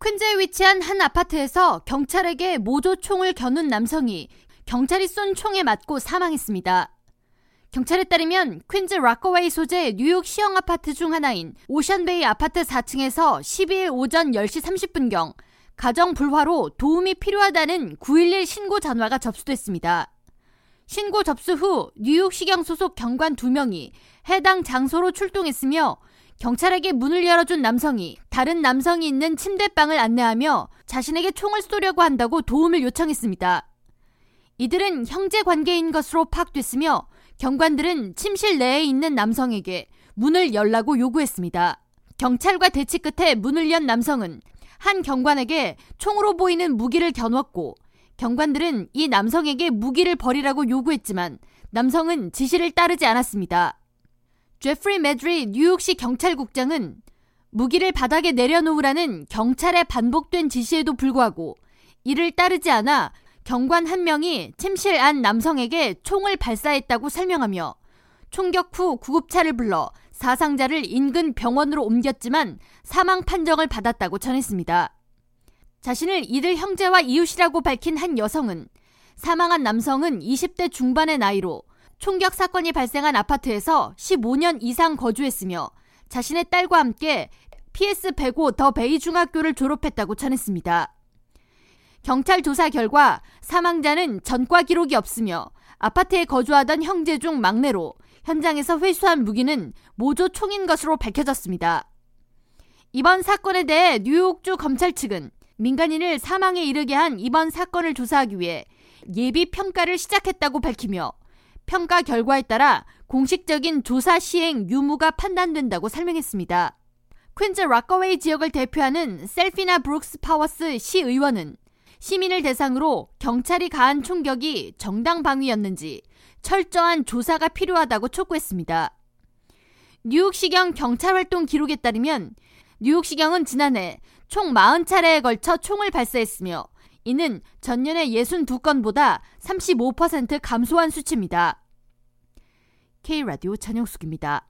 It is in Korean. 퀸즈에 위치한 한 아파트에서 경찰에게 모조총을 겨눈 남성이 경찰이 쏜 총에 맞고 사망했습니다. 경찰에 따르면 퀸즈 라커웨이 소재 뉴욕 시형 아파트 중 하나인 오션베이 아파트 4층에서 12일 오전 10시 30분경 가정 불화로 도움이 필요하다는 911 신고 전화가 접수됐습니다. 신고 접수 후 뉴욕시경 소속 경관 2명이 해당 장소로 출동했으며 경찰에게 문을 열어준 남성이 다른 남성이 있는 침대방을 안내하며 자신에게 총을 쏘려고 한다고 도움을 요청했습니다. 이들은 형제 관계인 것으로 파악됐으며 경관들은 침실 내에 있는 남성에게 문을 열라고 요구했습니다. 경찰과 대치 끝에 문을 연 남성은 한 경관에게 총으로 보이는 무기를 겨눴고 경관들은 이 남성에게 무기를 버리라고 요구했지만 남성은 지시를 따르지 않았습니다. 제프리 매드리 뉴욕시 경찰국장은 무기를 바닥에 내려놓으라는 경찰의 반복된 지시에도 불구하고 이를 따르지 않아 경관 한 명이 침실 안 남성에게 총을 발사했다고 설명하며 총격 후 구급차를 불러 사상자를 인근 병원으로 옮겼지만 사망 판정을 받았다고 전했습니다. 자신을 이들 형제와 이웃이라고 밝힌 한 여성은 사망한 남성은 20대 중반의 나이로 총격 사건이 발생한 아파트에서 15년 이상 거주했으며 자신의 딸과 함께 PS-105 더 베이 중학교를 졸업했다고 전했습니다. 경찰 조사 결과 사망자는 전과 기록이 없으며 아파트에 거주하던 형제 중 막내로 현장에서 회수한 무기는 모조총인 것으로 밝혀졌습니다. 이번 사건에 대해 뉴욕주 검찰 측은 민간인을 사망에 이르게 한 이번 사건을 조사하기 위해 예비 평가를 시작했다고 밝히며 평가 결과에 따라 공식적인 조사 시행 유무가 판단된다고 설명했습니다. 퀸즈 라커웨이 지역을 대표하는 셀피나 브룩스 파워스 시의원은 시민을 대상으로 경찰이 가한 총격이 정당 방위였는지 철저한 조사가 필요하다고 촉구했습니다. 뉴욕시경 경찰활동 기록에 따르면 뉴욕시경은 지난해 총 40차례에 걸쳐 총을 발사했으며 이는 전년의 62건보다 35% 감소한 수치입니다. K라디오 전영숙입니다.